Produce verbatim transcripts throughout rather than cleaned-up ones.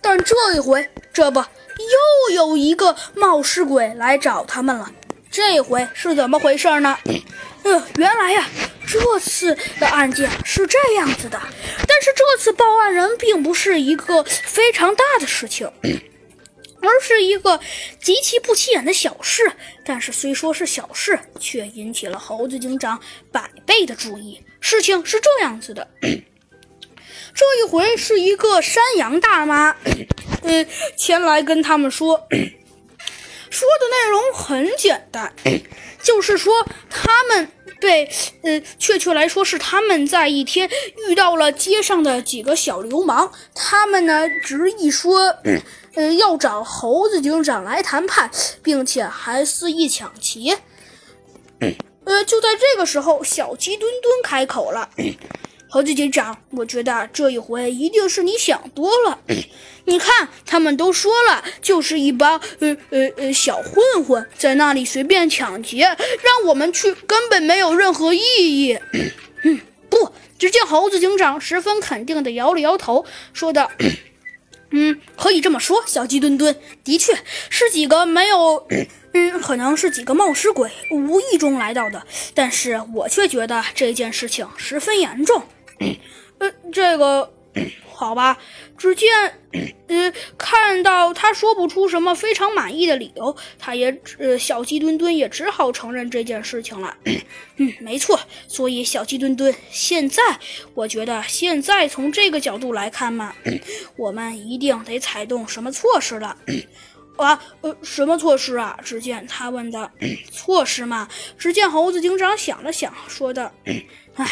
但这一回，这不，又有一个冒失鬼来找他们了。这回是怎么回事呢？嗯，原来呀，这次的案件是这样子的，但是这次报案人并不是一个非常大的事情，而是一个极其不起眼的小事。但是虽说是小事，却引起了猴子警长百倍的注意。事情是这样子的，这一回是一个山羊大妈，呃，前来跟他们说，说的内容很简单，就是说他们被，呃，确切来说是他们在一天遇到了街上的几个小流氓，他们呢执意说，呃，要找猴子警长来谈判，并且还肆意抢劫。呃，就在这个时候，小鸡墩墩开口了。猴子警长，我觉得这一回一定是你想多了。你看，他们都说了，就是一帮呃呃呃小混混在那里随便抢劫，让我们去根本没有任何意义。嗯，不，只见猴子警长十分肯定地摇了摇头，说道：“嗯，可以这么说，小鸡墩墩，的确是几个没有。”嗯，可能是几个冒失鬼无意中来到的，但是我却觉得这件事情十分严重。呃，这个好吧，只见呃看到他说不出什么非常满意的理由，他也呃小鸡墩墩也只好承认这件事情了。嗯，没错，所以小鸡墩墩，现在我觉得现在从这个角度来看嘛，我们一定得采动什么措施了。啊，呃，什么措施啊？只见他问的措施嘛。只见猴子警长想了想，说的：“哎，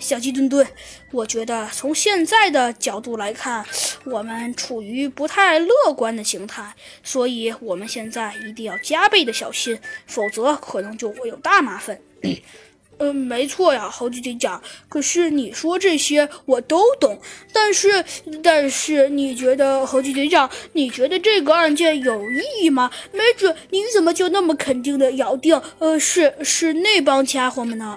小鸡墩墩，我觉得从现在的角度来看，我们处于不太乐观的形态，所以我们现在一定要加倍的小心，否则可能就会有大麻烦。”嗯，没错呀，猴子警长。可是你说这些我都懂，但是，但是你觉得猴子警长，你觉得这个案件有意义吗？没准你怎么就那么肯定的咬定，呃，是是那帮家伙们呢？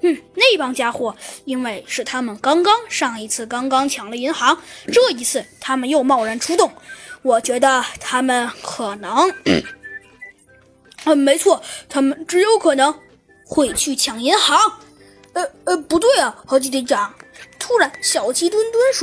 嗯，那帮家伙，因为是他们刚刚上一次刚刚抢了银行，这一次他们又贸然出动，我觉得他们可能，嗯，没错，他们只有可能。会去抢银行，呃呃，不对啊，猴子警长！突然，小鸡墩墩说。